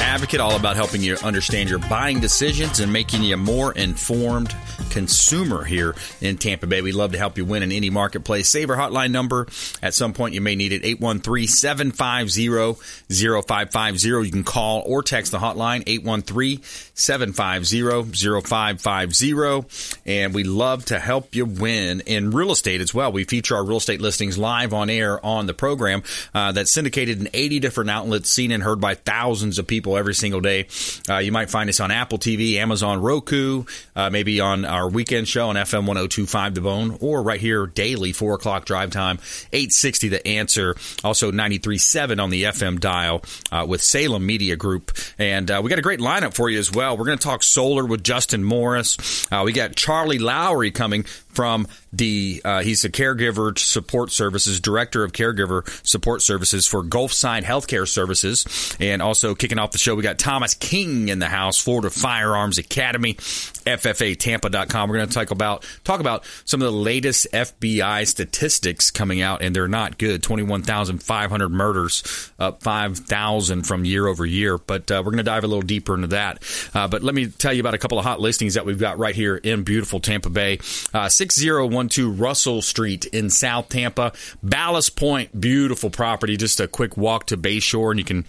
advocate, all about helping you understand your buying decisions and making you a more informed consumer here in Tampa Bay. We love to help you win in any marketplace. Save our hotline number. At some point, you may need it, 813-750-0550. You can call or text the hotline, 813-750-0550. And we love to help you win in real estate as well. We feature our real estate listings live on air on the program that's syndicated in 80 different outlets, seen and heard by thousands of people every single day. You might find us on Apple TV, Amazon, Roku, maybe on our weekend show on FM 1025 The Bone, or right here daily, 4 o'clock drive time, 860 The Answer, also 93.7 on the FM dial with Salem Media Group. And we got a great lineup for you as well. We're going to talk solar with Justin Morris. We got Charlie Lowry coming from the he's a caregiver support services, director of caregiver support services for Gulfside Healthcare Services. And also kicking off the show, we got Thomas King in the house, Florida Firearms Academy, FFATampa.com. We're going to talk about some of the latest FBI statistics coming out, and they're not good. 21,500 murders, up 5,000 from year over year. But we're going to dive a little deeper into that. But let me tell you about a couple of hot listings that we've got right here in beautiful Tampa Bay. 6012 Russell Street in South Tampa. Ballast Point, beautiful property. Just a quick walk to Bayshore, and you can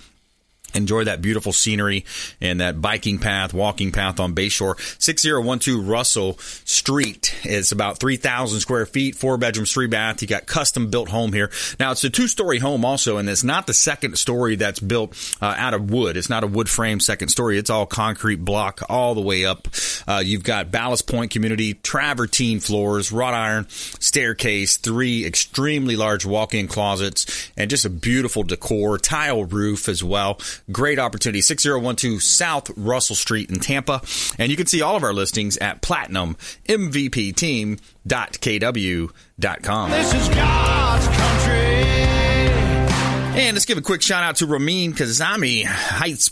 enjoy that beautiful scenery and that biking path, walking path on Bayshore. 6012 Russell Street is about 3,000 square feet, 4 bedrooms, 3 baths. You got custom built home here. Now, it's a 2-story home also, and it's not the second story that's built out of wood. It's not a wood frame second story. It's all concrete block all the way up. You've got Ballast Point community, travertine floors, wrought iron staircase, 3 extremely large walk-in closets, and just a beautiful decor, tile roof as well. Great opportunity. 6012 South Russell Street in Tampa. And you can see all of our listings at platinummvpteam.kw.com. This is God's country. And let's give a quick shout out to Ramin Kazami, Heights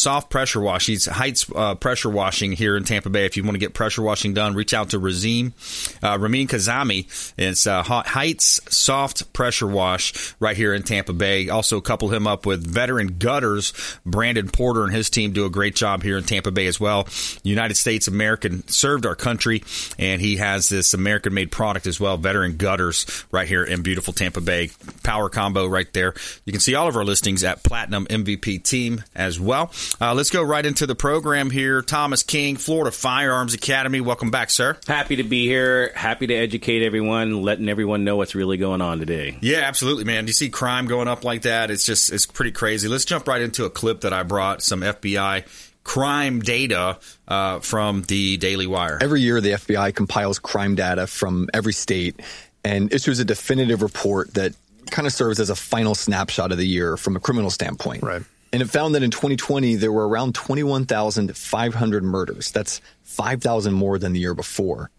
Soft Pressure Wash. He's Heights Pressure Washing here in Tampa Bay. If you want to get pressure washing done, reach out to Ramin Kazami. It's Heights Soft Pressure Wash right here in Tampa Bay. Also couple him up with Veteran Gutters. Brandon Porter and his team do a great job here in Tampa Bay as well. United States American, served our country, and he has this American-made product as well, Veteran Gutters, right here in beautiful Tampa Bay. Power combo right there. You can see all of our listings at Platinum MVP Team as well. Let's go right into the program here. Thomas King, Florida Firearms Academy. Welcome back, sir. Happy to be here. Happy to educate everyone, letting everyone know what's really going on today. Yeah, absolutely, man. You see crime going up like that. It's pretty crazy. Let's jump right into a clip that I brought, some FBI crime data from the Daily Wire. Every year, the FBI compiles crime data from every state and issues a definitive report that kind of serves as a final snapshot of the year from a criminal standpoint. Right. And it found that in 2020, there were around 21,500 murders. That's 5,000 more than the year before.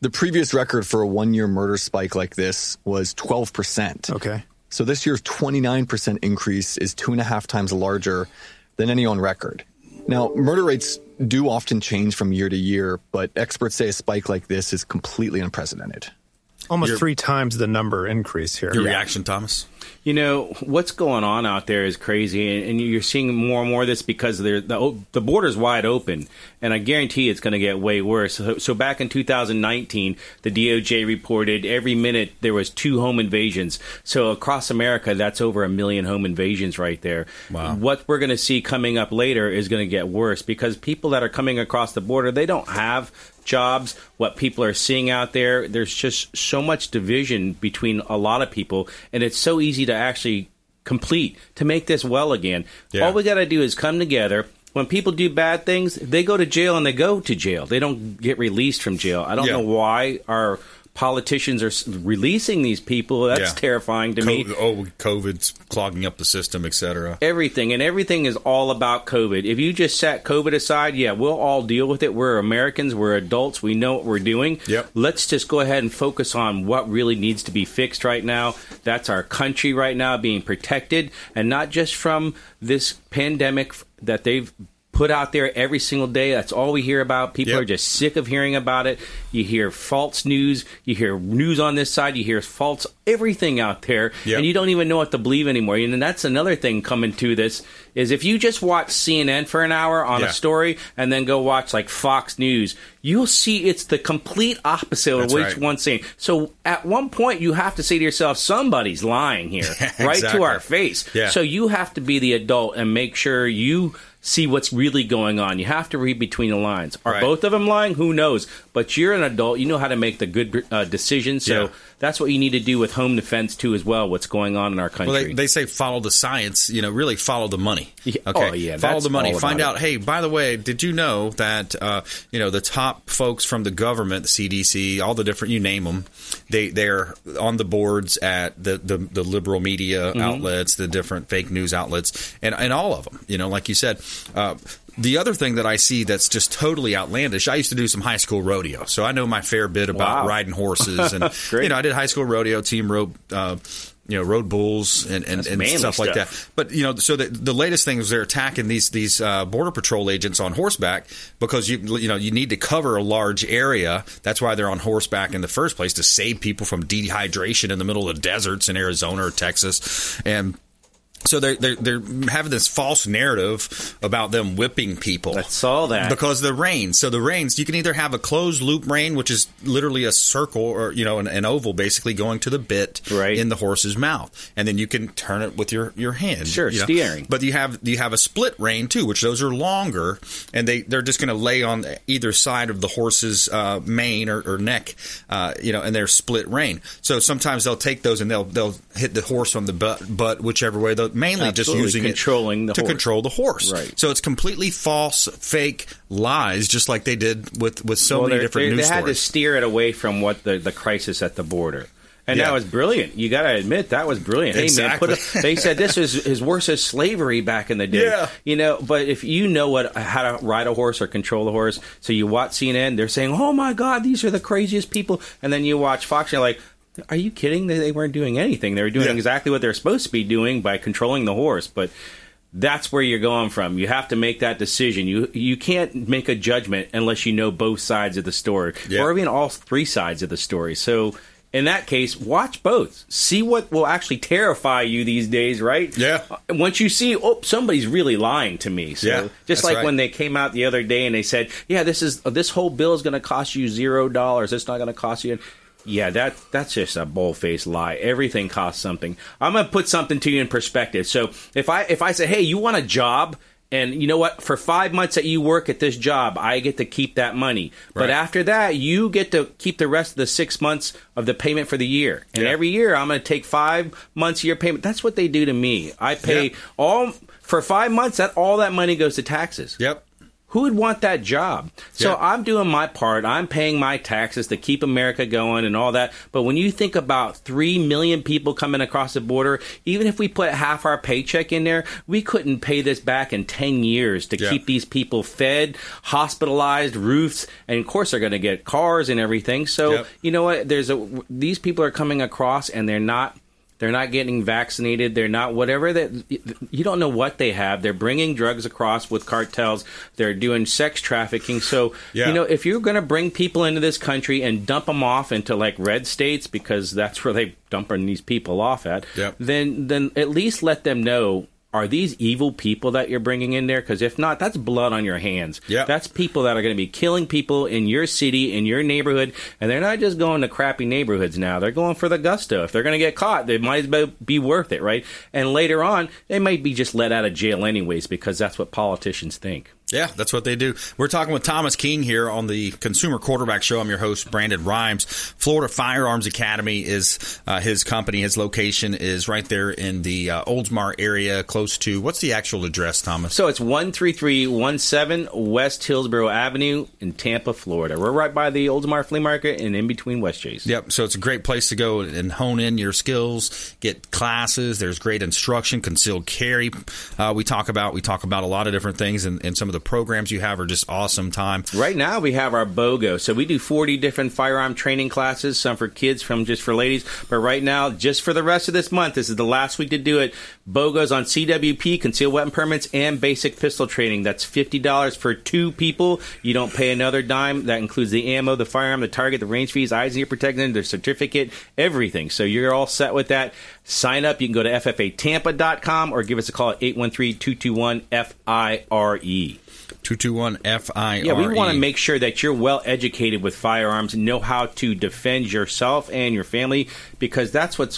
The previous record for a one-year murder spike like this was 12%. Okay. So this year's 29% increase is 2.5 times larger than any on record. Now, murder rates do often change from year to year, but experts say a spike like this is completely unprecedented. Almost 3 times the number increase here. Your reaction, Thomas? You know, what's going on out there is crazy, and you're seeing more and more of this because the border's wide open, and I guarantee it's going to get way worse. So back in 2019, the DOJ reported every minute there was 2 home invasions. So across America, that's over 1 million home invasions right there. Wow. What we're going to see coming up later is going to get worse because people that are coming across the border, they don't have jobs. What people are seeing out there, there's just so much division between a lot of people, and it's so easy to actually complete to make this well again. Yeah. All we got to do is come together. When people do bad things, they go to jail. They don't get released from jail. I don't know why our politicians are releasing these people. That's terrifying to me. Oh, COVID's clogging up the system, et cetera. Everything. And everything is all about COVID. If you just set COVID aside, we'll all deal with it. We're Americans. We're adults. We know what we're doing. Yep. Let's just go ahead and focus on what really needs to be fixed right now. That's our country right now being protected, and not just from this pandemic that they've put out there every single day. That's all we hear about. People are just sick of hearing about it. You hear false news. You hear news on this side. You hear false everything out there, and you don't even know what to believe anymore. And that's another thing coming to this is if you just watch CNN for an hour on a story and then go watch like Fox News, you'll see it's the complete opposite of what one's saying. So at one point, you have to say to yourself, somebody's lying here to our face. Yeah. So you have to be the adult and make sure you see what's really going on. You have to read between the lines. Are both of them lying? Who knows? But you're an adult. You know how to make the good decisions. So that's what you need to do with home defense, too, as well, what's going on in our country. Well, they say follow the science. You know, really follow the money. Okay? Oh, yeah. Follow the money. Find out, hey, by the way, did you know that, you know, the top folks from the government, the CDC, all the different, you name them, they're on the boards at the liberal media outlets, the different fake news outlets, and all of them, you know, like you said. The other thing that I see that's just totally outlandish, I used to do some high school rodeo, so I know my fair bit about riding horses. And, you know, I did high school rodeo, team rope, you know, road bulls and stuff like that. But, you know, so the latest thing is they're attacking these Border Patrol agents on horseback because, you need to cover a large area. That's why they're on horseback in the first place, to save people from dehydration in the middle of the deserts in Arizona or Texas. And so they're having this false narrative about them whipping people. I saw that. Because the reins. So the reins, you can either have a closed loop rein, which is literally a circle or, you know, an oval basically going to the bit in the horse's mouth. And then you can turn it with your hand. Sure, you know? Steering. But you have a split rein too, which those are longer, and they're just going to lay on either side of the horse's mane or neck, you know, and they're split rein. So sometimes they'll take those and they'll hit the horse on the butt whichever way. Mainly absolutely. Just using it to control the horse. Right. So it's completely false, fake lies, just like they did with so many different news stories. They had to steer it away from what the crisis at the border. And that was brilliant. You got to admit, that was brilliant. Exactly. Hey, man, they said this is as worse as slavery back in the day. Yeah. You know, but if you know how to ride a horse or control a horse, so you watch CNN, they're saying, oh, my God, these are the craziest people. And then you watch Fox, and you're like, are you kidding? They weren't doing anything. They were doing exactly what they're supposed to be doing by controlling the horse. But that's where you're going from. You have to make that decision. You can't make a judgment unless you know both sides of the story, or even all three sides of the story. So in that case, watch both. See what will actually terrify you these days, right? Yeah. Once you see, oh, somebody's really lying to me. So just like when they came out the other day and they said, yeah, this whole bill is going to cost you $0. It's not going to cost you. Yeah, that's just a bull-faced lie. Everything costs something. I'm going to put something to you in perspective. So if I say, hey, you want a job, and you know what? For 5 months that you work at this job, I get to keep that money. Right. But after that, you get to keep the rest of the 6 months of the payment for the year. And every year, I'm going to take 5 months of your payment. That's what they do to me. I pay all for 5 months. All that money goes to taxes. Yep. Who would want that job? So I'm doing my part. I'm paying my taxes to keep America going and all that. But when you think about 3 million people coming across the border, even if we put half our paycheck in there, we couldn't pay this back in 10 years to keep these people fed, hospitalized, roofs. And, of course, they're going to get cars and everything. So, you know what? These people are coming across, and they're not getting vaccinated. They're not whatever that you don't know what they have. They're bringing drugs across with cartels. They're doing sex trafficking. So, you know, if you're going to bring people into this country and dump them off into like red states, because that's where they dumping these people off at, then at least let them know. Are these evil people that you're bringing in there? Because if not, that's blood on your hands. Yep. That's people that are going to be killing people in your city, in your neighborhood. And they're not just going to crappy neighborhoods now. They're going for the gusto. If they're going to get caught, they might as well be worth it, right? And later on, they might be just let out of jail anyways, because that's what politicians think. Yeah, that's what they do. We're talking with Thomas King here on the Consumer Quarterback Show. I'm your host, Brandon Rimes. Florida Firearms Academy is his company. His location is right there in the Oldsmar area, close to, what's the actual address, Thomas? So it's 13317 West Hillsborough Avenue in Tampa, Florida. We're right by the Oldsmar Flea Market and in between West Chase. Yep, so it's a great place to go and hone in your skills, get classes. There's great instruction, concealed carry. We talk about a lot of different things, and some of the programs you have are just awesome time. Right now we have our BOGO. So we do 40 different firearm training classes, some for kids, some just for ladies. But right now, just for the rest of this month, this is the last week to do it. BOGO's on CWP, concealed weapon permits, and basic pistol training. That's $50 for two people. You don't pay another dime. That includes the ammo, the firearm, the target, the range fees, eyes and ear protection, their certificate, everything. So you're all set with that. Sign up. You can go to FFATampa.com or give us a call at 813-221-FIRE. 221-FIRE. Yeah, we want to make sure that you're well educated with firearms, know how to defend yourself and your family, because that's what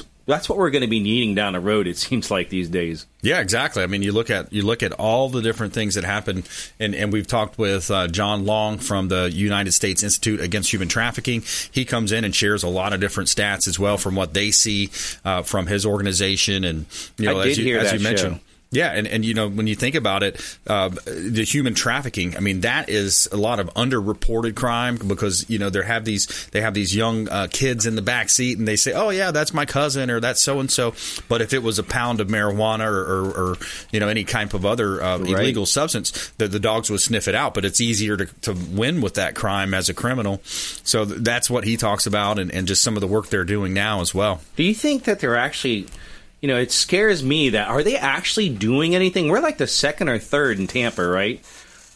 we're going to be needing down the road, it seems like, these days. Yeah, exactly. I mean, you look at all the different things that happen, and we've talked with John Long from the United States Institute Against Human Trafficking. He comes in and shares a lot of different stats as well from what they see from his organization, and as you mentioned. Yeah, and you know, when you think about it, the human trafficking, I mean, that is a lot of underreported crime, because you know they have these young kids in the back seat, and they say, oh yeah, that's my cousin or that's so and so, but if it was a pound of marijuana or you know, any type of other illegal substance, the dogs would sniff it out. But it's easier to win with that crime as a criminal, so that's what he talks about, and just some of the work they're doing now as well. Do you think that they're actually? You know, it scares me that, are they actually doing anything? We're like the second or third in Tampa, right?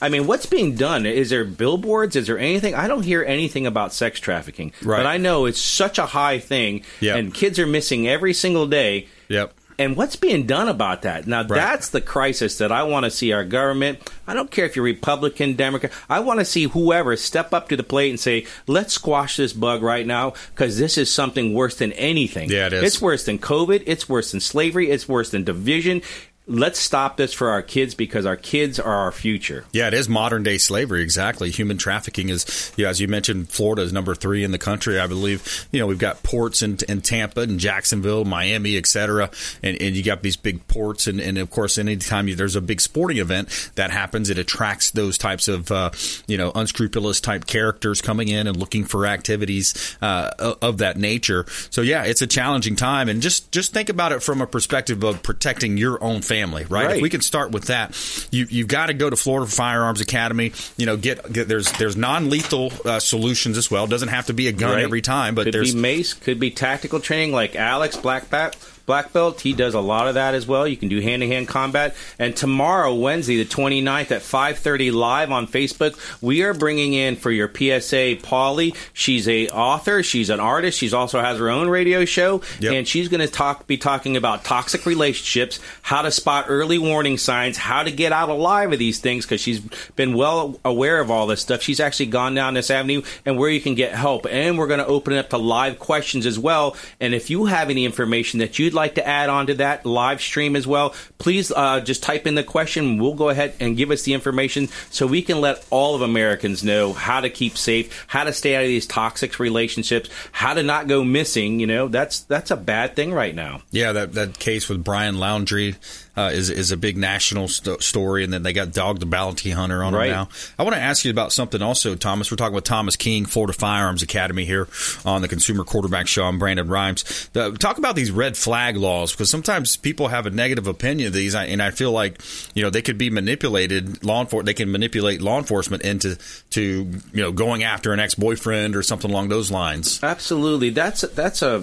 I mean, what's being done? Is there billboards? Is there anything? I don't hear anything about sex trafficking. Right. But I know it's such a high thing, yep. And kids are missing every single day. Yep. And what's being done about that? Now, That's the crisis that I want to see our government. I don't care if you're Republican, Democrat. I want to see whoever step up to the plate and say, let's squash this bug right now, because this is something worse than anything. Yeah, it is. It's worse than COVID. It's worse than slavery. It's worse than division. Let's stop this for our kids, because our kids are our future. Yeah, it is modern day slavery. Exactly. Human trafficking is, you know, as you mentioned, Florida is number 3 in the country, I believe. You know, we've got ports in Tampa and Jacksonville, Miami, et cetera. And you got these big ports. And of course, anytime there's a big sporting event that happens, it attracts those types of, you know, unscrupulous type characters coming in and looking for activities of that nature. So, yeah, it's a challenging time. And just think about it from a perspective of protecting your own family. Right? If we can start with that, you've got to go to Florida Firearms Academy. You know, get there's non-lethal solutions as well. It doesn't have to be a gun every time, but could be mace, could be tactical training like Alex Black Belt. He does a lot of that as well. You can do hand-to-hand combat. And tomorrow, Wednesday, the 29th at 5:30 live on Facebook, we are bringing in for your PSA Polly. She's an author. She's an artist. She also has her own radio show. Yep. And she's going to be talking about toxic relationships, how to spot early warning signs, how to get out alive of these things, because she's been well aware of all this stuff. She's actually gone down this avenue and where you can get help. And we're going to open it up to live questions as well. And if you have any information that you'd like to add on to that live stream as well, please just type in the question. We'll go ahead and give us the information so we can let all of Americans know how to keep safe, how to stay out of these toxic relationships, how to not go missing. You know, that's a bad thing right now. Yeah, that case with Brian Laundrie is a big national story, and then they got Dog the Bounty Hunter on him now. I want to ask you about something also, Thomas. We're talking with Thomas King, Florida Firearms Academy, here on the Consumer Quarterback Show. I'm Brandon Rimes. Talk about these red flag laws, because sometimes people have a negative opinion of these, and I feel like, you know, they could be manipulated. They can manipulate law enforcement into you know, going after an ex-boyfriend or something along those lines. Absolutely, that's a.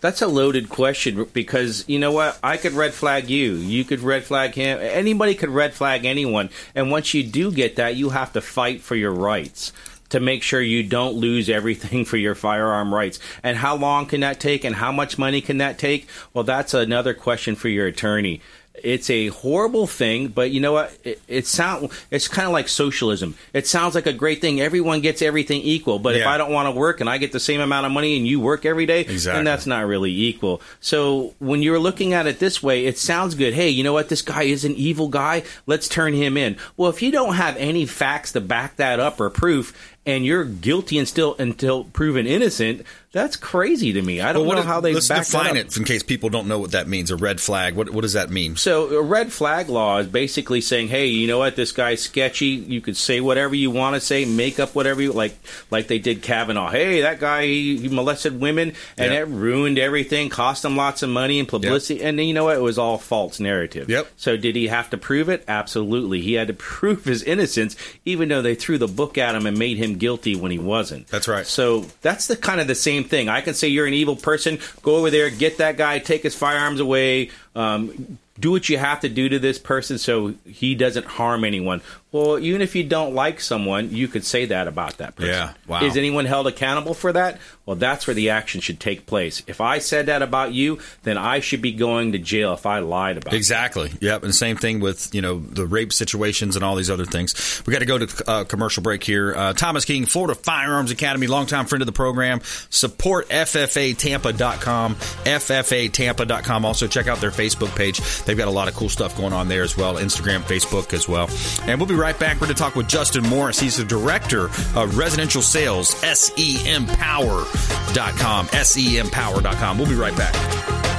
That's a loaded question, because, you know what, I could red flag you could red flag him, anybody could red flag anyone. And once you do get that, you have to fight for your rights to make sure you don't lose everything for your firearm rights. And how long can that take, and how much money can that take? Well, that's another question for your attorney. It's a horrible thing, but you know what? It's kind of like socialism. It sounds like a great thing. Everyone gets everything equal, but if I don't want to work and I get the same amount of money and you work every day, then that's not really equal. So when you're looking at it this way, it sounds good. Hey, you know what? This guy is an evil guy. Let's turn him in. Well, if you don't have any facts to back that up or proof, and you're guilty and still until proven innocent, that's crazy to me. I don't know how they back that up. Let's define it in case people don't know what that means, a red flag. What does that mean? So a red flag law is basically saying, hey, you know what, this guy's sketchy. You could say whatever you want to say, make up whatever you like they did Kavanaugh. Hey, that guy, he molested women, and it ruined everything, cost him lots of money and publicity. Yep. And you know what, it was all false narrative. Yep. So did he have to prove it? Absolutely. He had to prove his innocence, even though they threw the book at him and made him guilty when he wasn't. That's right. So that's the kind of the same thing. I can say you're an evil person. Go over there, get that guy, take his firearms away, do what you have to do to this person so he doesn't harm anyone. Well, even if you don't like someone, you could say that about that person. Yeah, wow. Is anyone held accountable for that? Well, that's where the action should take place. If I said that about you, then I should be going to jail if I lied about it. Exactly. Yep. And same thing with, you know, the rape situations and all these other things. We got to go to commercial break here. Thomas King, Florida Firearms Academy, longtime friend of the program. Support FFATampa.com, FFATampa.com. Also, check out their Facebook page. They've got a lot of cool stuff going on there as well, Instagram, Facebook as well. And we'll be right back. We're going to talk with Justin Morris. He's the director of residential sales, SEMpower.com, SEMpower.com. We'll be right back.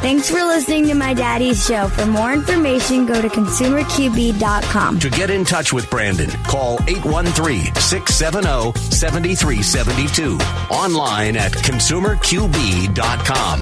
Thanks for listening to My Daddy's Show. For more information, go to ConsumerQB.com. To get in touch with Brandon, call 813-670-7372. Online at ConsumerQB.com.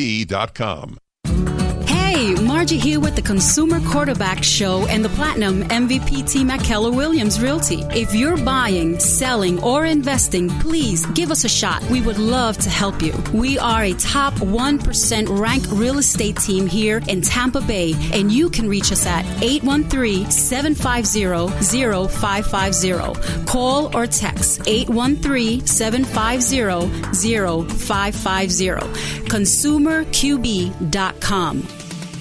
Hey, Margie here with the Consumer Quarterback Show and the Platinum MVP Team at Keller Williams Realty. If you're buying, selling, or investing, please give us a shot. We would love to help you. We are a top 1% ranked real estate team here in Tampa Bay, and you can reach us at 813-750-0550. Call or text 813-750-0550. ConsumerQB.com.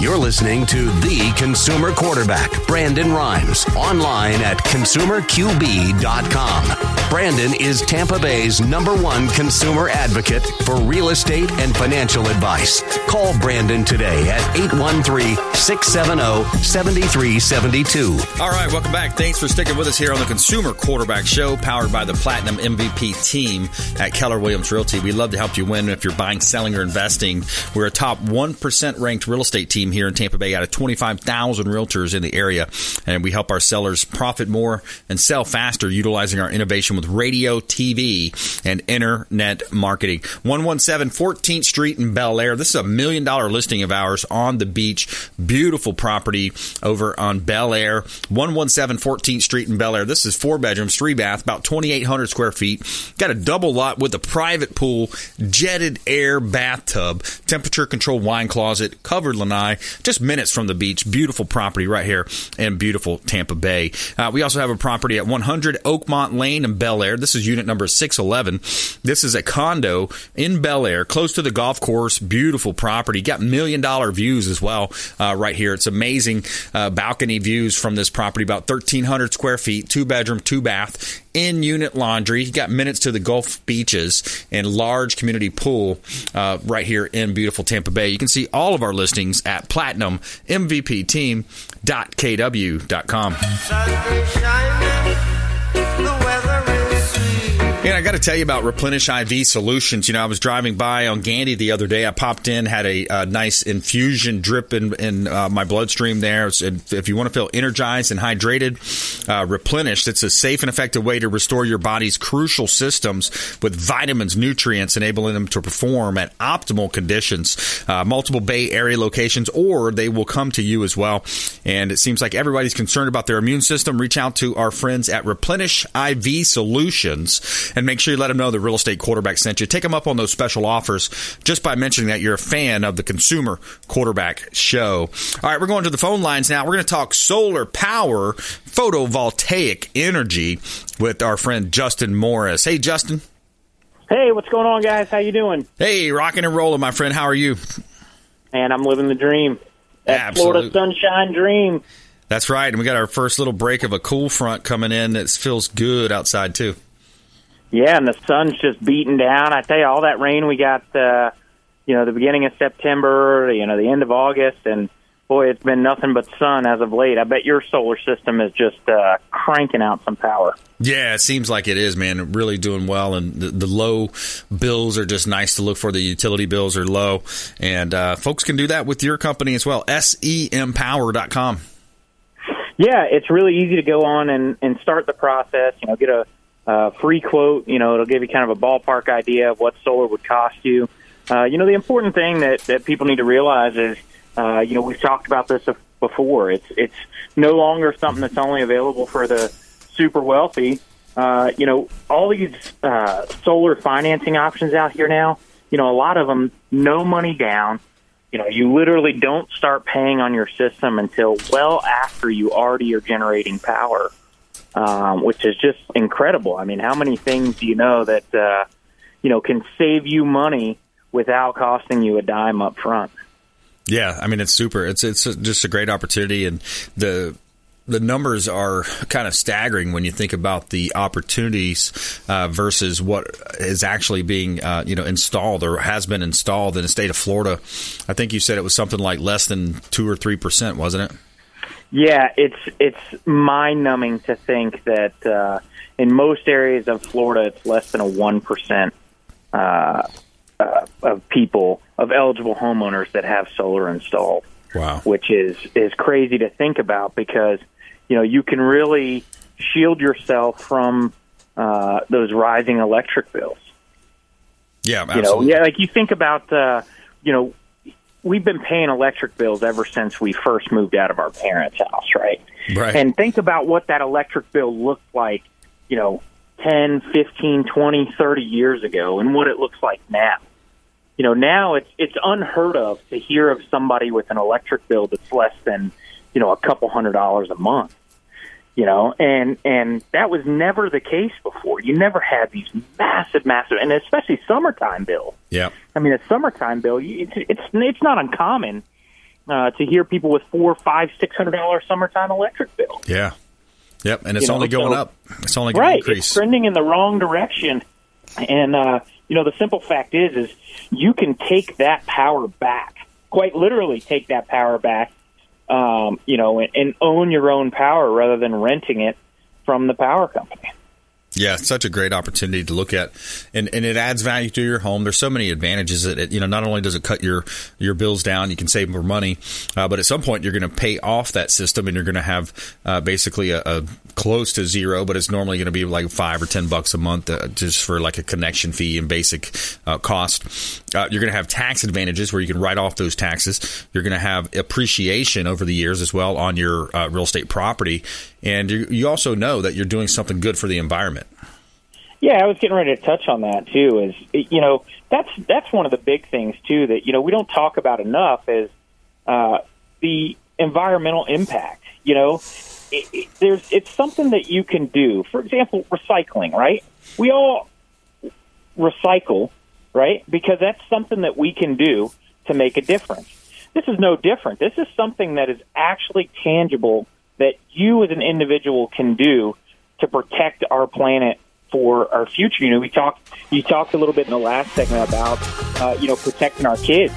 You're listening to The Consumer Quarterback, Brandon Rimes, online at ConsumerQB.com. Brandon is Tampa Bay's #1 consumer advocate for real estate and financial advice. Call Brandon today at 813-670-7372. All right, welcome back. Thanks for sticking with us here on The Consumer Quarterback Show, powered by the Platinum MVP Team at Keller Williams Realty. We'd love to help you win if you're buying, selling, or investing. We're a top 1% ranked real estate team here in Tampa Bay out of 25,000 realtors in the area, and we help our sellers profit more and sell faster utilizing our innovation with radio, TV, and internet marketing. 117 14th Street in Belleair. This is $1 million listing of ours on the beach. Beautiful property over on Belleair. 117 14th Street in Belleair. This is 4 bedrooms, 3 baths, about 2,800 square feet. Got a double lot with a private pool, jetted air bathtub, temperature-controlled wine closet, covered lanai. Just minutes from the beach. Beautiful property right here in beautiful Tampa Bay. We also have a property at 100 Oakmont Lane in Belleair. This is unit number 611. This is a condo in Belleair, close to the golf course. Beautiful property. Got $1 million views as well right here. It's amazing balcony views from this property. About 1,300 square feet, 2 bedroom, 2 bath. In-unit laundry. You got minutes to the Gulf beaches and large community pool right here in beautiful Tampa Bay. You can see all of our listings at platinummvpteam.kw.com. And I got to tell you about Replenish IV Solutions. You know, I was driving by on Gandy the other day. I popped in, had a nice infusion drip in my bloodstream there. If you want to feel energized and hydrated, Replenish. It's a safe and effective way to restore your body's crucial systems with vitamins, nutrients, enabling them to perform at optimal conditions. Multiple Bay Area locations, or they will come to you as well. And it seems like everybody's concerned about their immune system. Reach out to our friends at Replenish IV Solutions. And make sure you let them know the Real Estate Quarterback sent you. Take them up on those special offers just by mentioning that you're a fan of the Consumer Quarterback Show. All right, we're going to the phone lines now. We're going to talk solar power, photovoltaic energy with our friend Justin Morris. Hey, Justin. Hey, what's going on, guys? How you doing? Hey, rocking and rolling, my friend. How are you? Man, I'm living the dream. That absolutely. Florida sunshine dream. That's right. And we got our first little break of a cool front coming in that feels good outside, too. Yeah, and the sun's just beating down. I tell you, all that rain we got, the beginning of September, the end of August, and boy, it's been nothing but sun as of late. I bet your solar system is just cranking out some power. Yeah, it seems like it is, man. Really doing well, and the low bills are just nice to look for. The utility bills are low, and folks can do that with your company as well. SEMpower.com. Yeah, it's really easy to go on and start the process. Get a free quote. It'll give you kind of a ballpark idea of what solar would cost you. The important thing that people need to realize is, we've talked about this before. It's no longer something that's only available for the super wealthy. All these solar financing options out here now, a lot of them, no money down. You literally don't start paying on your system until well after you already are generating power. Which is just incredible. I mean, how many things do you know that, can save you money without costing you a dime up front? Yeah, I mean, it's super. It's just a great opportunity, and the numbers are kind of staggering when you think about the opportunities versus what is actually being installed or has been installed in the state of Florida. I think you said it was something like less than 2 or 3%, wasn't it? Yeah, it's mind-numbing to think that in most areas of Florida, it's less than a 1% of eligible homeowners that have solar installed. Wow, which is crazy to think about because you can really shield yourself from those rising electric bills. Yeah, absolutely. Like you think about we've been paying electric bills ever since we first moved out of our parents' house, right? Right. And think about what that electric bill looked like, 10, 15, 20, 30 years ago and what it looks like now. Now it's unheard of to hear of somebody with an electric bill that's less than, a couple $100 a month. And that was never the case before. You never had these massive, and especially summertime bill. Yeah. I mean, a summertime bill, it's not uncommon to hear people with $400, $500, $600 summertime electric bill. Yeah. Yep. And it's only going up. It's only going to increase. Right. It's trending in the wrong direction. And, the simple fact is you can take that power back, quite literally take that power back. And own your own power rather than renting it from the power company. Yeah, it's such a great opportunity to look at, and it adds value to your home. There's so many advantages that not only does it cut your bills down, you can save more money, but at some point you're going to pay off that system, and you're going to have basically a close to zero, but it's normally going to be like $5 or $10 a month just for like a connection fee and basic cost. You're going to have tax advantages where you can write off those taxes. You're going to have appreciation over the years as well on your real estate property. And you also know that you're doing something good for the environment. Yeah, I was getting ready to touch on that, too, is, that's one of the big things, too, that, we don't talk about enough is the environmental impact. It's something that you can do. For example, recycling, right? We all recycle, right? Because that's something that we can do to make a difference. This is no different. This is something that is actually tangible that you as an individual can do to protect our planet for our future. You talked a little bit in the last segment about, protecting our kids.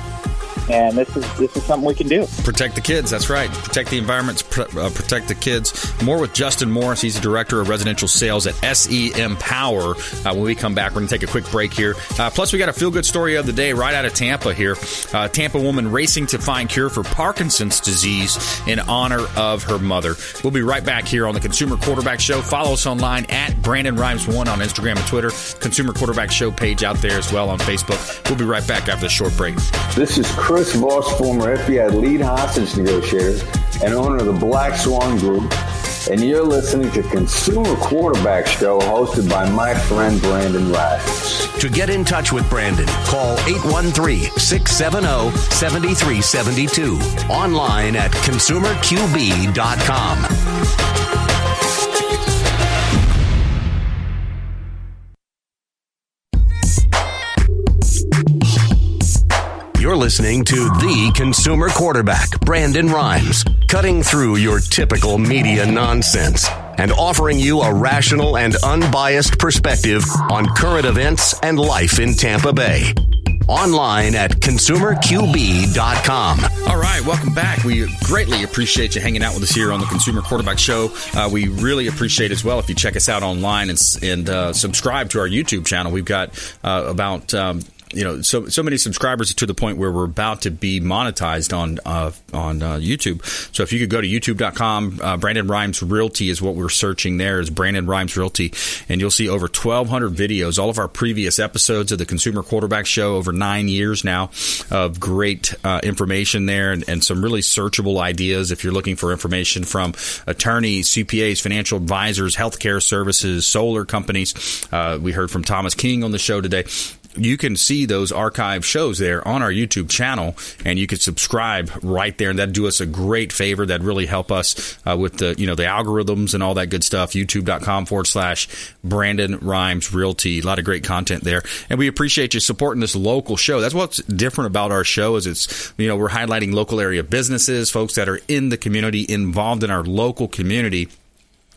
And this is something we can do. Protect the kids. That's right. Protect the environments. Protect the kids. More with Justin Morris. He's the director of residential sales at SEMpower. When we come back, we're going to take a quick break here. Plus, we got a feel-good story of the day right out of Tampa here. Tampa woman racing to find cure for Parkinson's disease in honor of her mother. We'll be right back here on the Consumer Quarterback Show. Follow us online at Brandon Rimes1 on Instagram and Twitter. Consumer Quarterback Show page out there as well on Facebook. We'll be right back after this short break. This is Chris Voss, former FBI lead hostage negotiator and owner of the Black Swan Group, and you're listening to Consumer Quarterback Show, hosted by my friend Brandon Rimes. To get in touch with Brandon, call 813-670-7372, online at consumerqb.com. You're listening to the Consumer Quarterback, Brandon Rimes, cutting through your typical media nonsense and offering you a rational and unbiased perspective on current events and life in Tampa Bay. Online at consumerqb.com. All right, welcome back. We greatly appreciate you hanging out with us here on the Consumer Quarterback Show. We really appreciate as well if you check us out online and subscribe to our YouTube channel. We've got so many subscribers to the point where we're about to be monetized on YouTube. So if you could go to youtube.com, Brandon Rimes Realty is what we're searching there, is Brandon Rimes Realty. And you'll see over 1,200 videos, all of our previous episodes of the Consumer Quarterback Show over 9 years now of great information there and some really searchable ideas if you're looking for information from attorneys, CPAs, financial advisors, healthcare services, solar companies. We heard from Thomas King on the show today. You can see those archive shows there on our YouTube channel, and you can subscribe right there, and that'd do us a great favor. That'd really help us with the algorithms and all that good stuff. YouTube.com/Brandon Rimes Realty. A lot of great content there, and we appreciate you supporting this local show. That's what's different about our show is we're highlighting local area businesses, folks that are in the community, involved in our local community.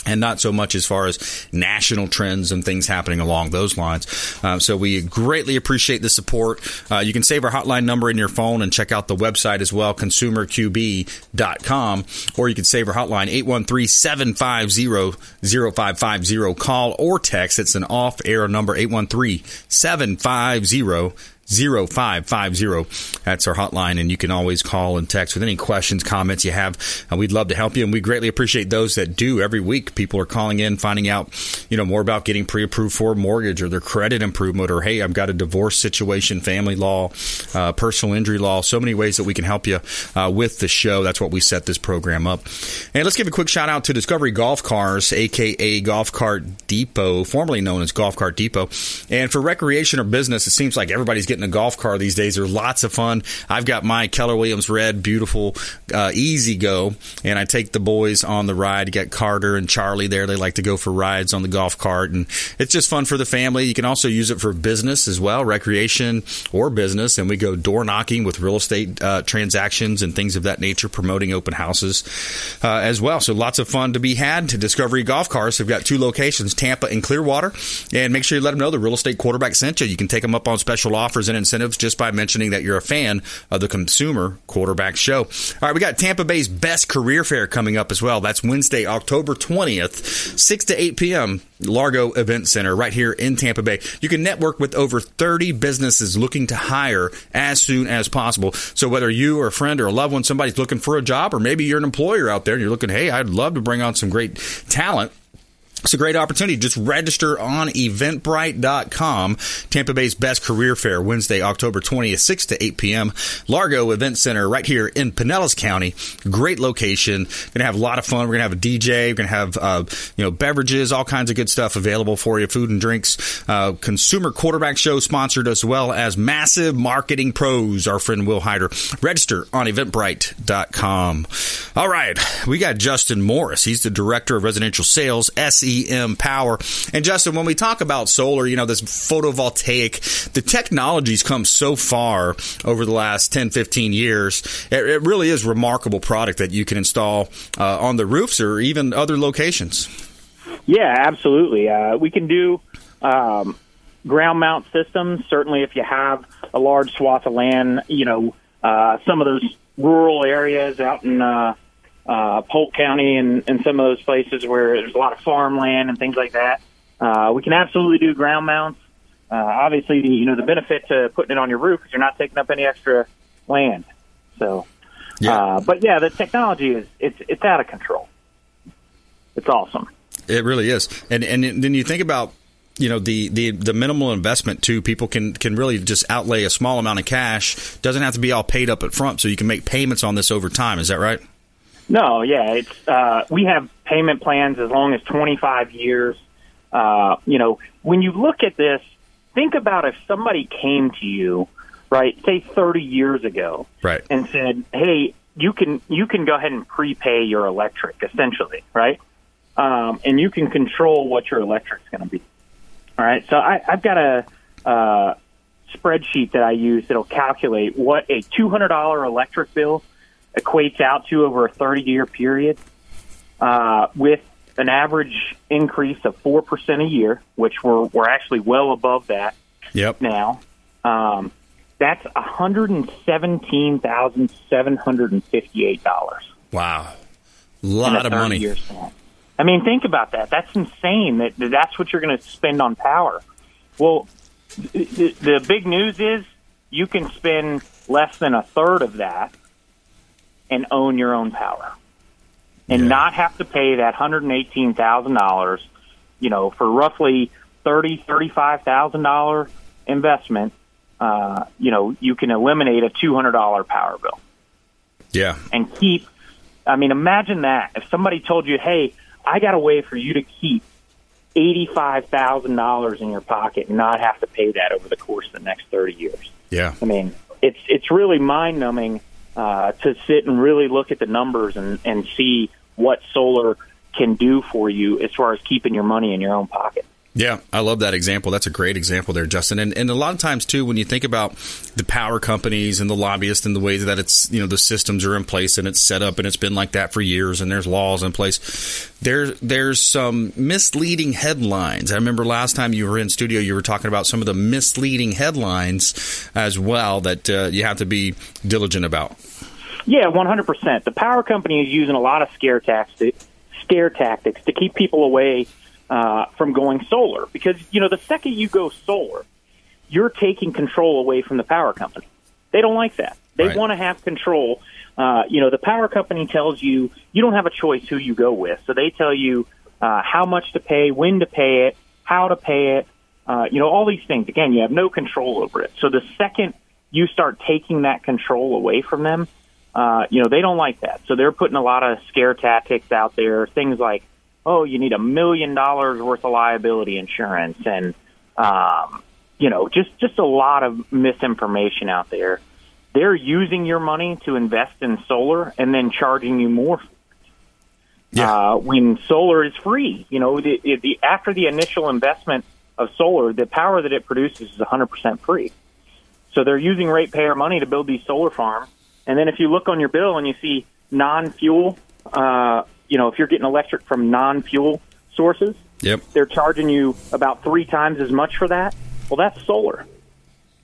And not so much as far as national trends and things happening along those lines. So we greatly appreciate the support. You can save our hotline number in your phone and check out the website as well, consumerqb.com. Or you can save our hotline, 813-750-0550. Call or text. It's an off-air number, 813-750-0550. That's our hotline, and you can always call and text with any questions, comments you have. We'd love to help you, and we greatly appreciate those that do. Every week, people are calling in, finding out, more about getting pre-approved for a mortgage or their credit improvement, or, hey, I've got a divorce situation, family law, personal injury law. So many ways that we can help you with the show. That's what we set this program up. And let's give a quick shout out to Discovery Golf Cars, aka Golf Cart Depot, formerly known as Golf Cart Depot. And for recreation or business, it seems like everybody's getting a golf car these days. They're lots of fun. I've got my Keller Williams red, beautiful, easy go, and I take the boys on the ride. You got Carter and Charlie there. They like to go for rides on the golf cart, and it's just fun for the family. You can also use it for business as well, recreation or business, and we go door knocking with real estate transactions and things of that nature, promoting open houses as well. So lots of fun to be had. To Discovery Golf Cars, they've got two locations, Tampa and Clearwater, and make sure you let them know the Real Estate Quarterback sent you. You can take them up on special offers and incentives just by mentioning that you're a fan of the Consumer Quarterback Show. All right, we got Tampa Bay's Best Career Fair coming up as well. That's Wednesday, October 20th, 6 to 8 p.m., Largo Event Center right here in Tampa Bay. You can network with over 30 businesses looking to hire as soon as possible. So whether you or a friend or a loved one, somebody's looking for a job, or maybe you're an employer out there and you're looking, hey, I'd love to bring on some great talent. It's a great opportunity. Just register on eventbrite.com. Tampa Bay's Best Career Fair, Wednesday, October 20th, 6 to 8 p.m. Largo Event Center right here in Pinellas County. Great location. Going to have a lot of fun. We're going to have a DJ. We're going to have, beverages, all kinds of good stuff available for you, food and drinks. Consumer Quarterback Show sponsored, as well as Massive Marketing Pros, our friend Will Hyder. Register on eventbrite.com. All right. We got Justin Morris. He's the Director of Residential Sales, SEMpower. And Justin, when we talk about solar, this photovoltaic, the technology's come so far over the last 10, 15 years. It really is a remarkable product that you can install on the roofs or even other locations. Yeah, absolutely. We can do ground mount systems. Certainly if you have a large swath of land, some of those rural areas out in Polk County and some of those places where there's a lot of farmland and things like that. We can absolutely do ground mounts. Obviously, you know, the benefit to putting it on your roof is you're not taking up any extra land. So, yeah. But yeah, the technology is it's out of control. It's awesome. It really is. And then you think about, you know, the minimal investment too. People can really just outlay a small amount of cash. Doesn't have to be all paid up at front, so you can make payments on this over time. Is that right? No, yeah. It's we have payment plans as long as 25 years. You know, when you look at this, think about if somebody came to you, right, say 30 years ago, right, and said, hey, you can go ahead and prepay your electric, essentially, right? And you can control what your electric's going to be. All right, so I've got a spreadsheet that I use that'll calculate what a $200 electric bill equates out to over a 30-year period, with an average increase of 4% a year, which we're actually well above that. Yep. Now, that's $117,758. Wow, a lot of money. I mean, think about that. That's insane. That's what you're going to spend on power. Well, the big news is you can spend less than a third of that and own your own power, and not have to pay that $118,000. You know, for roughly $35,000 investment, you know, you can eliminate a $200 power bill. Yeah, and keep. I mean, imagine that if somebody told you, "Hey, I got a way for you to keep $85,000 in your pocket and not have to pay that over the course of the next 30 years." Yeah. I mean, it's really mind-numbing to sit and really look at the numbers and see what solar can do for you as far as keeping your money in your own pocket. Yeah, I love that example. That's a great example there, Justin. And a lot of times, too, when you think about the power companies and the lobbyists and the ways that it's, you know, the systems are in place and it's set up and it's been like that for years and there's laws in place, there's some misleading headlines. I remember last time you were in studio, you were talking about some of the misleading headlines as well that you have to be diligent about. Yeah, 100%. The power company is using a lot of scare tactics to keep people away from going solar, because, you know, the second you go solar, you're taking control away from the power company. They don't like that. They right. want to have control. You know, the power company tells you you don't have a choice who you go with. So they tell you how much to pay, when to pay it, how to pay it, you know, all these things. Again, you have no control over it. So the second you start taking that control away from them, you know, they don't like that. So they're putting a lot of scare tactics out there, things like, oh, you need $1 million worth of liability insurance, and you know, just a lot of misinformation out there. They're using your money to invest in solar and then charging you more for it. Yeah. When solar is free. You know, after the initial investment of solar, the power that it produces is 100% free. So they're using ratepayer money to build these solar farms, and then if you look on your bill and you see non-fuel. You know, if you're getting electric from non-fuel sources, yep. they're charging you about 3 times as much for that. Well, that's solar.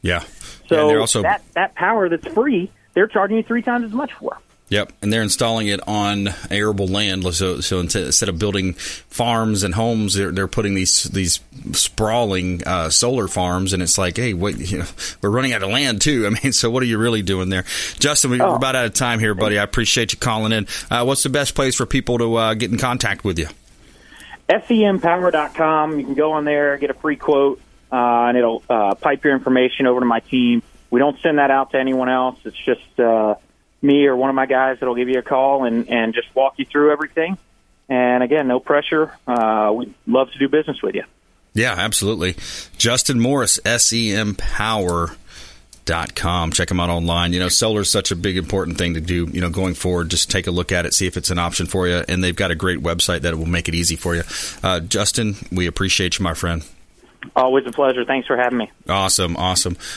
Yeah. So and also, that power that's free, they're charging you 3 times as much for. Yep. And they're installing it on arable land. So instead of building farms and homes, they're putting these sprawling solar farms. And it's like, hey, wait, you know, we're running out of land, too. I mean, so what are you really doing there? Justin, we're about out of time here, buddy. I appreciate you calling in. What's the best place for people to get in contact with you? SEMpower.com. You can go on there, get a free quote, and it'll pipe your information over to my team. We don't send that out to anyone else. It's just me or one of my guys that'll give you a call and just walk you through everything. And again, no pressure. We'd love to do business with you. Yeah, absolutely. Justin Morris, SEMpower.com. Check them out online. You know, solar is such a big, important thing to do, you know, going forward. Just take a look at it, see if it's an option for you. And they've got a great website that will make it easy for you. Justin, we appreciate you, my friend. Always a pleasure. Thanks for having me. Awesome.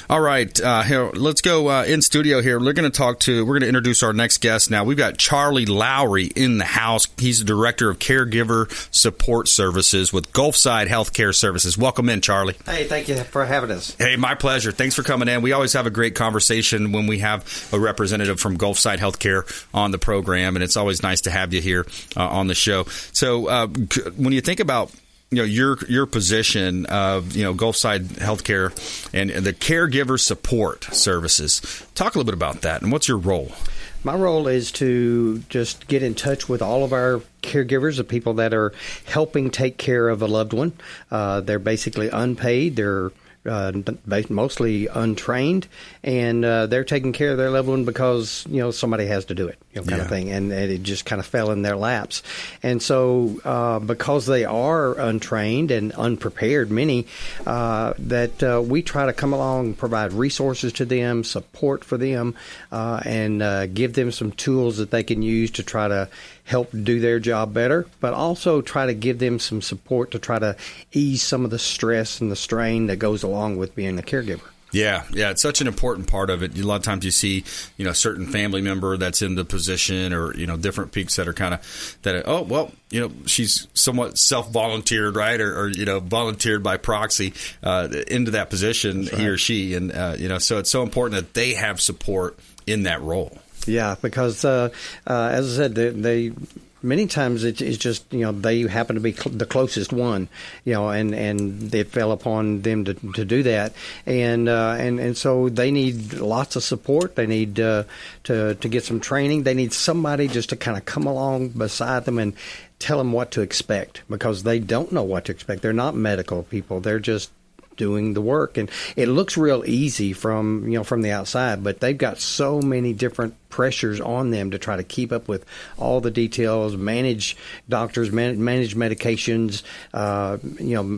All right, here, let's go in studio here. We're going to introduce our next guest now. We've got Charlie Lowry in the house. He's the Director of Caregiver Support Services with Gulfside Healthcare Services. Welcome in, Charlie. Hey, thank you for having us. Hey, my pleasure. Thanks for coming in. We always have a great conversation when we have a representative from Gulfside Healthcare on the program, and it's always nice to have you here on the show. So when you think about your position of, Gulfside Healthcare and the caregiver support services. Talk a little bit about that and what's your role? My role is to just get in touch with all of our caregivers, the people that are helping take care of a loved one. They're basically unpaid. They're mostly untrained, and they're taking care of their loved one because, somebody has to do it, of thing, and it just kind of fell in their laps. And so because they are untrained and unprepared, many, that we try to come along, provide resources to them, support for them, and give them some tools that they can use to try to help do their job better, but also try to give them some support to try to ease some of the stress and the strain that goes along with being a caregiver. Yeah, it's such an important part of it. A lot of times you see, a certain family member that's in the position or, different peaks that are she's somewhat self-volunteered, right, or volunteered by proxy into that position, right. He or she. And, so it's so important that they have support in that role. Yeah, because as I said, they many times it's just they happen to be the closest one, and it fell upon them to do that, and so they need lots of support. They need to get some training. They need somebody just to kind of come along beside them and tell them what to expect because they don't know what to expect. They're not medical people. They're just doing the work, and it looks real easy from from the outside, but they've got so many different pressures on them to try to keep up with all the details, manage doctors, manage medications,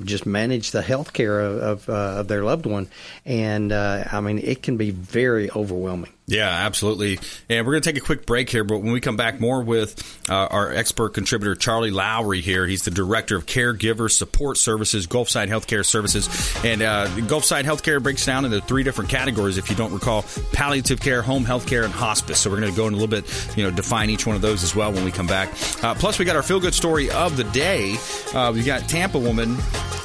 just manage the health care of their loved one, and it can be very overwhelming. Yeah, absolutely. And we're going to take a quick break here, but when we come back, more with our expert contributor, Charlie Lowry here. He's the Director of Caregiver Support Services, Gulfside Healthcare Services. And Gulfside Healthcare breaks down into three different categories, if you don't recall: palliative care, home health care, and hospice. So we're going to go in a little bit, define each one of those as well when we come back. Plus, we got our feel-good story of the day. We got Tampa woman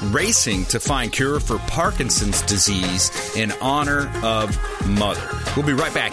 racing to find cure for Parkinson's disease in honor of mother. We'll be right back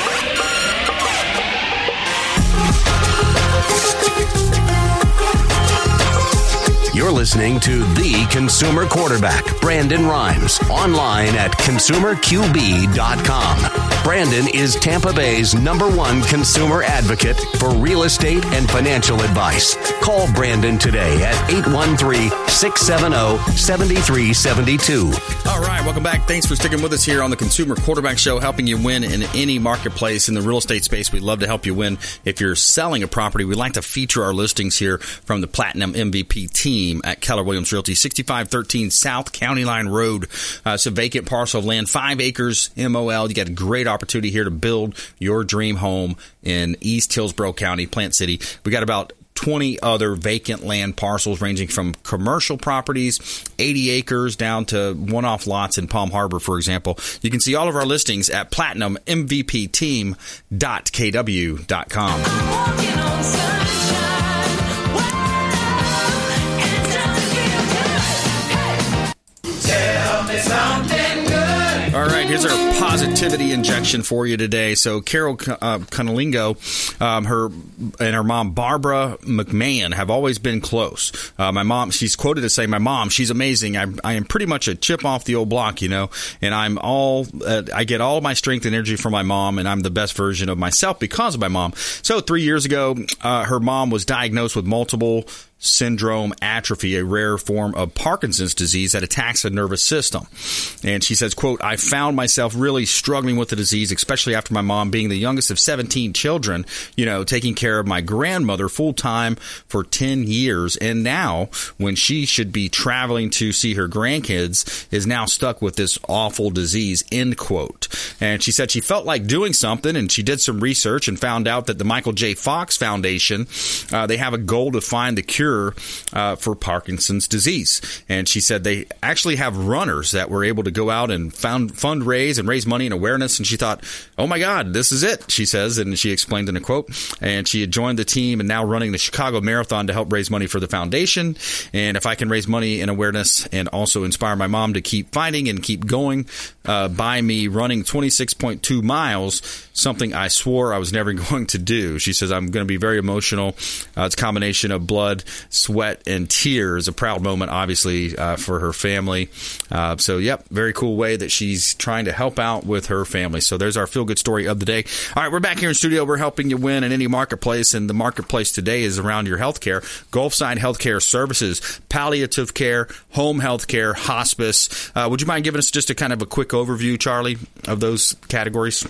You're You're listening to The Consumer Quarterback, Brandon Rimes, online at consumerqb.com. Brandon is Tampa Bay's #1 consumer advocate for real estate and financial advice. Call Brandon today at 813-670-7372. All right, welcome back. Thanks for sticking with us here on The Consumer Quarterback Show, helping you win in any marketplace in the real estate space. We'd love to help you win. If you're selling a property, we like to feature our listings here from the Platinum MVP team at Keller Williams Realty, 6513 South County Line Road. It's a vacant parcel of land, 5 acres, MOL. You got a great opportunity here to build your dream home in East Hillsborough County, Plant City. We got about 20 other vacant land parcels ranging from commercial properties, 80 acres, down to one-off lots in Palm Harbor, for example. You can see all of our listings at platinummvpteam.kw.com. Walking on sunshine. Wow. And it doesn't feel good. Hey. Tell me something good. All right, here's our positivity injection for you today. So Carol Cunnilingo, her and her mom, Barbara McMahon, have always been close. My mom, she's quoted as saying, my mom, she's amazing. I am pretty much a chip off the old block, you know, and I get all my strength and energy from my mom, and I'm the best version of myself because of my mom. So 3 years ago, her mom was diagnosed with multiple syndrome atrophy, a rare form of Parkinson's disease that attacks the nervous system. And she says, quote, I found myself really struggling with the disease, especially after my mom being the youngest of 17 children, you know, taking care of my grandmother full time for 10 years. And now when she should be traveling to see her grandkids is now stuck with this awful disease, end quote. And she said she felt like doing something, and she did some research and found out that the Michael J. Fox Foundation, they have a goal to find the cure for Parkinson's disease. And she said they actually have runners that were able to go out and fundraise and raise money and awareness. And she thought, oh my God, this is it, she says. And she explained in a quote, and she had joined the team and now running the Chicago Marathon to help raise money for the foundation. And if I can raise money and awareness and also inspire my mom to keep fighting and keep going by me running 26.2 miles, something I swore I was never going to do. She says, I'm going to be very emotional. It's a combination of blood, sweat, and tears. A proud moment, obviously, for her family. So, yep, very cool way that she's trying to help out with her family. So there's our feel-good story of the day. All right, we're back here in studio. We're helping you win in any marketplace, and the marketplace today is around your health care. Gulfside Healthcare Services, palliative care, home health care, hospice. Would you mind giving us just a kind of a quick overview, Charlie, of those categories?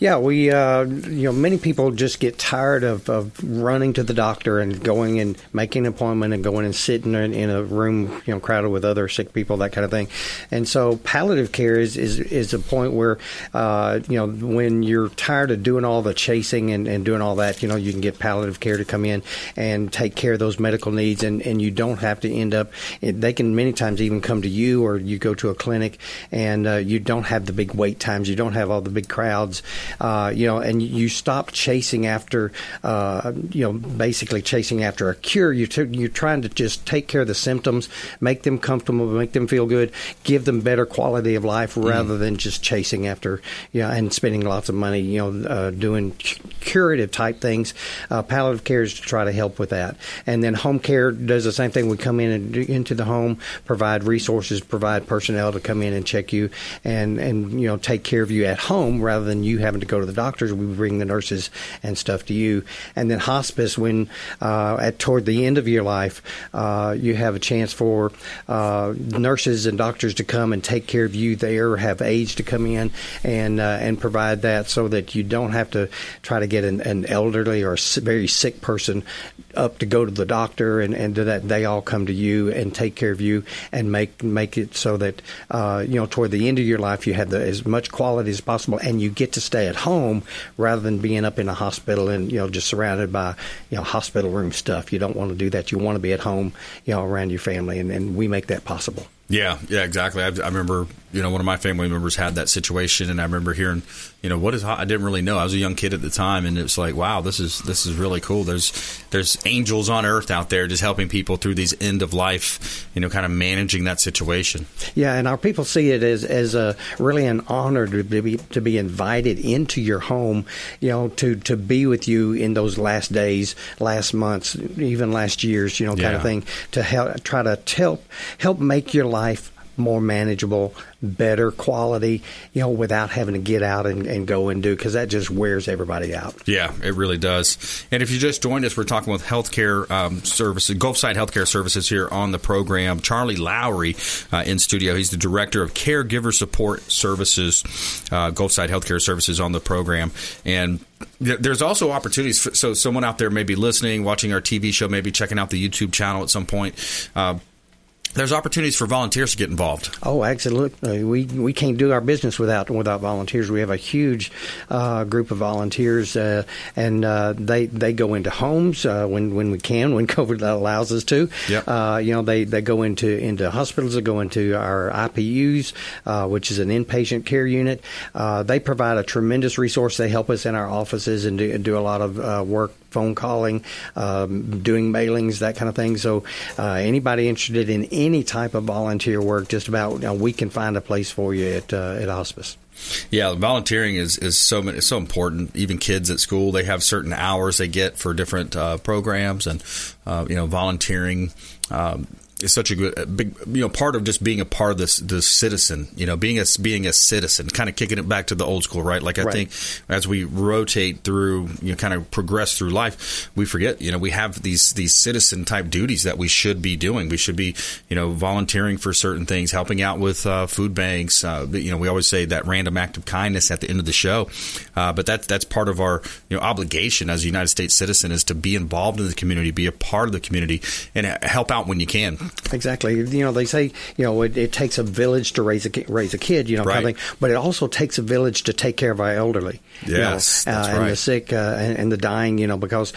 Yeah, we, many people just get tired of running to the doctor and going and making an appointment and going and sitting in a room, crowded with other sick people, that kind of thing. And so palliative care is a point where, when you're tired of doing all the chasing and doing all that, you can get palliative care to come in and take care of those medical needs, and you don't have to end up, they can many times even come to you, or you go to a clinic and you don't have the big wait times, you don't have all the big crowds, and you stop chasing after, basically chasing after a cure. You're trying to just take care of the symptoms, make them comfortable, make them feel good, give them better quality of life rather than just chasing after, and spending lots of money, doing curative type things. Palliative care is to try to help with that. And then home care does the same thing. We come in and into the home, provide resources, provide personnel to come in and check you and take care of you at home rather than you having to go to the doctors. We bring the nurses and stuff to you. And then hospice, when toward the end of your life, you have a chance for nurses and doctors to come and take care of you there, have aides to come in and provide that, so that you don't have to try to get an elderly or very sick person up to go to the doctor and do that. They all come to you and take care of you and make it so that toward the end of your life you have as much quality as possible, and you get to stay at home rather than being up in a hospital and just surrounded by hospital room stuff. You don't want to do that. You want to be at home, around your family, and we make that possible. Yeah, exactly. I remember, one of my family members had that situation, and I remember hearing, I didn't really know. I was a young kid at the time, and it's like, wow, this is really cool. There's angels on earth out there just helping people through these end of life, kind of managing that situation. Yeah, and our people see it as really an honor to be invited into your home, to be with you in those last days, last months, even last years, kind of thing, to help try to help make your life more manageable, better quality, without having to get out and go and do, because that just wears everybody out. Yeah, it really does. And if you just joined us, we're talking with healthcare services, Gulfside Healthcare Services here on the program. Charlie Lowry in studio. He's the Director of Caregiver Support Services, Gulfside Healthcare Services on the program. And there's also opportunities. So someone out there may be listening, watching our TV show, maybe checking out the YouTube channel at some point. There's opportunities for volunteers to get involved. Oh, absolutely. We can't do our business without volunteers. We have a huge group of volunteers, and they go into homes when we can, when COVID allows us to. Yep. They go into hospitals. They go into our IPUs, which is an inpatient care unit. They provide a tremendous resource. They help us in our offices and do a lot of work. Phone calling, doing mailings, that kind of thing. So anybody interested in any type of volunteer work, just about we can find a place for you at hospice. Yeah, volunteering is so important. Even kids at school, they have certain hours they get for different programs, and volunteering. It's such a good big, part of just being a part of this citizen, being a citizen, kind of kicking it back to the old school, right? Like, I think as we rotate through, kind of progress through life, we forget, we have these citizen type duties that we should be doing. We should be, volunteering for certain things, helping out with food banks. We always say that random act of kindness at the end of the show, but that's part of our obligation as a United States citizen, is to be involved in the community, be a part of the community, and help out when you can. Exactly. They say, it takes a village to raise a kid, kind of thing. But it also takes a village to take care of our elderly. Yes, that's right. And the sick and the dying, because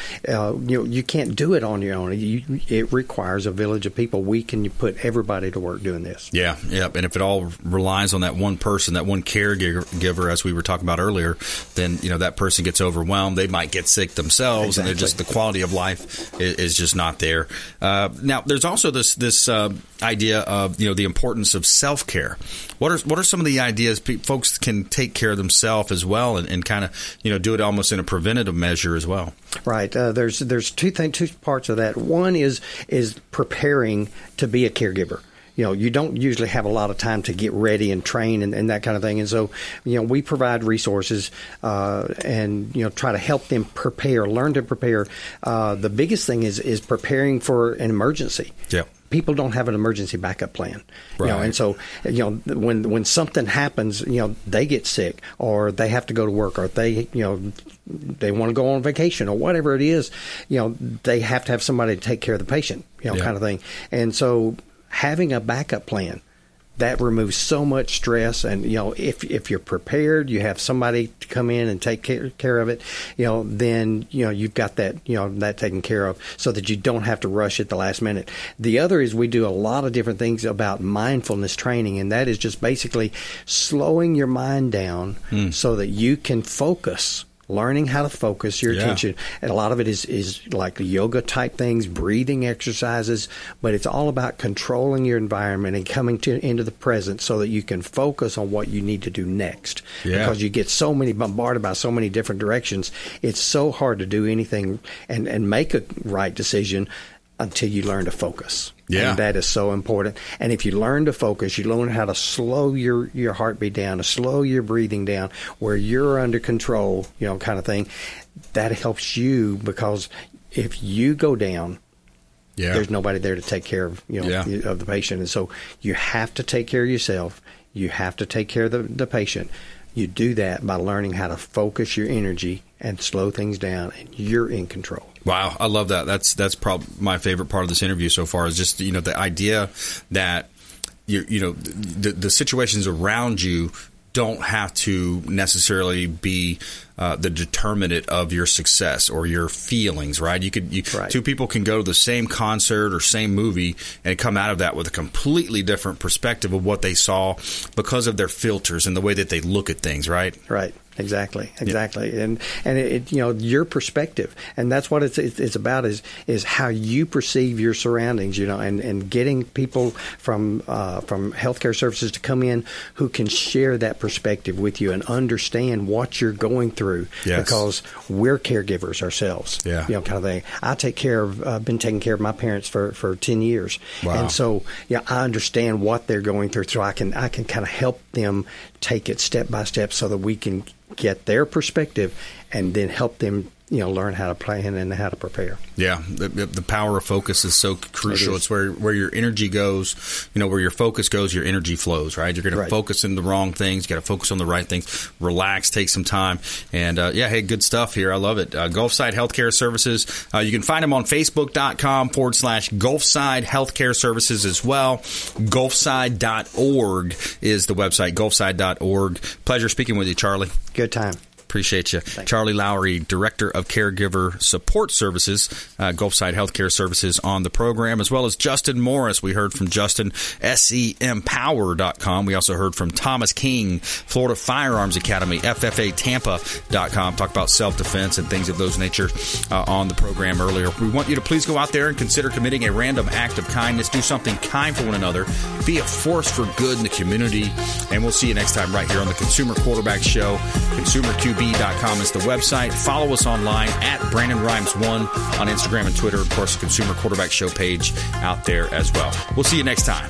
you can't do it on your own. It requires a village of people. We can put everybody to work doing this. Yeah, yeah. And if it all relies on that one person, that one caregiver, as we were talking about earlier, then, that person gets overwhelmed. They might get sick themselves, and the quality of life is just not there. Now, there's also this idea of the importance of self-care. What are some of the ideas folks can take care of themselves as well, and kind of do it almost in a preventative measure as well? Right. There's two parts of that. One is preparing to be a caregiver. You don't usually have a lot of time to get ready and train and that kind of thing. And so, we provide resources and, try to help them prepare, learn to prepare. The biggest thing is preparing for an emergency. Yeah. People don't have an emergency backup plan, and so when something happens, they get sick, or they have to go to work, or they they want to go on vacation, or whatever it is, they have to have somebody to take care of the patient, kind of thing. And so having a backup plan, that removes so much stress, and if you're prepared, you have somebody to come in and take care of it, then you've got that that taken care of, so that you don't have to rush at the last minute. The other is we do a lot of different things about mindfulness training, and that is just basically slowing your mind down so that you can focus. Learning how to focus your attention. And a lot of it is like yoga type things, breathing exercises, but it's all about controlling your environment and coming into the present so that you can focus on what you need to do next. Yeah. Because you get bombarded by so many different directions. It's so hard to do anything and make a right decision until you learn to focus. Yeah. And that is so important. And if you learn to focus, you learn how to slow your heartbeat down, to slow your breathing down, where you're under control, kind of thing. That helps you, because if you go down, there's nobody there to take care of, of the patient. And so you have to take care of yourself. You have to take care of the patient. You do that by learning how to focus your energy and slow things down, and you're in control. Wow, I love that. That's probably my favorite part of this interview so far, is just the idea that the situations around you don't have to necessarily be the determinant of your success or your feelings, right? Two people can go to the same concert or same movie and come out of that with a completely different perspective of what they saw because of their filters and the way that they look at things, right? Right. Exactly. Yeah. And it, you know, your perspective, and that's what it's about is how you perceive your surroundings, you know, and getting people from healthcare services to come in who can share that perspective with you and understand what you're going through. Yes. Because we're caregivers ourselves. Yeah. You know, kind of thing. I've been taking care of my parents for 10 years. Wow. And so, yeah, I understand what they're going through, so I can kind of help them take it step by step so that we can get their perspective and then help them, you know, learn how to plan and how to prepare. Yeah. The power of focus is so crucial. It is. It's where your energy goes, you know, where your focus goes, your energy flows, right? You're going to focus on the wrong things. You got to focus on the right things. Relax, take some time. And, hey, good stuff here. I love it. Gulfside Healthcare Services. You can find them on Facebook.com/ Gulfside Healthcare Services as well. Gulfside.org is the website, Gulfside.org. Pleasure speaking with you, Charlie. Good time. Appreciate you. Thanks. Charlie Lowry, Director of Caregiver Support Services, Gulfside Healthcare Services on the program, as well as Justin Morris. We heard from Justin, SEMpower.com. We also heard from Thomas King, Florida Firearms Academy, FFATampa.com. Talk about self-defense and things of those nature on the program earlier. We want you to please go out there and consider committing a random act of kindness. Do something kind for one another. Be a force for good in the community. And we'll see you next time right here on the Consumer Quarterback Show. ConsumerQB.com is the website. Follow us online at Brandon Rimes 1 on Instagram and Twitter. Of course, the Consumer Quarterback Show page out there as well. We'll see you next time.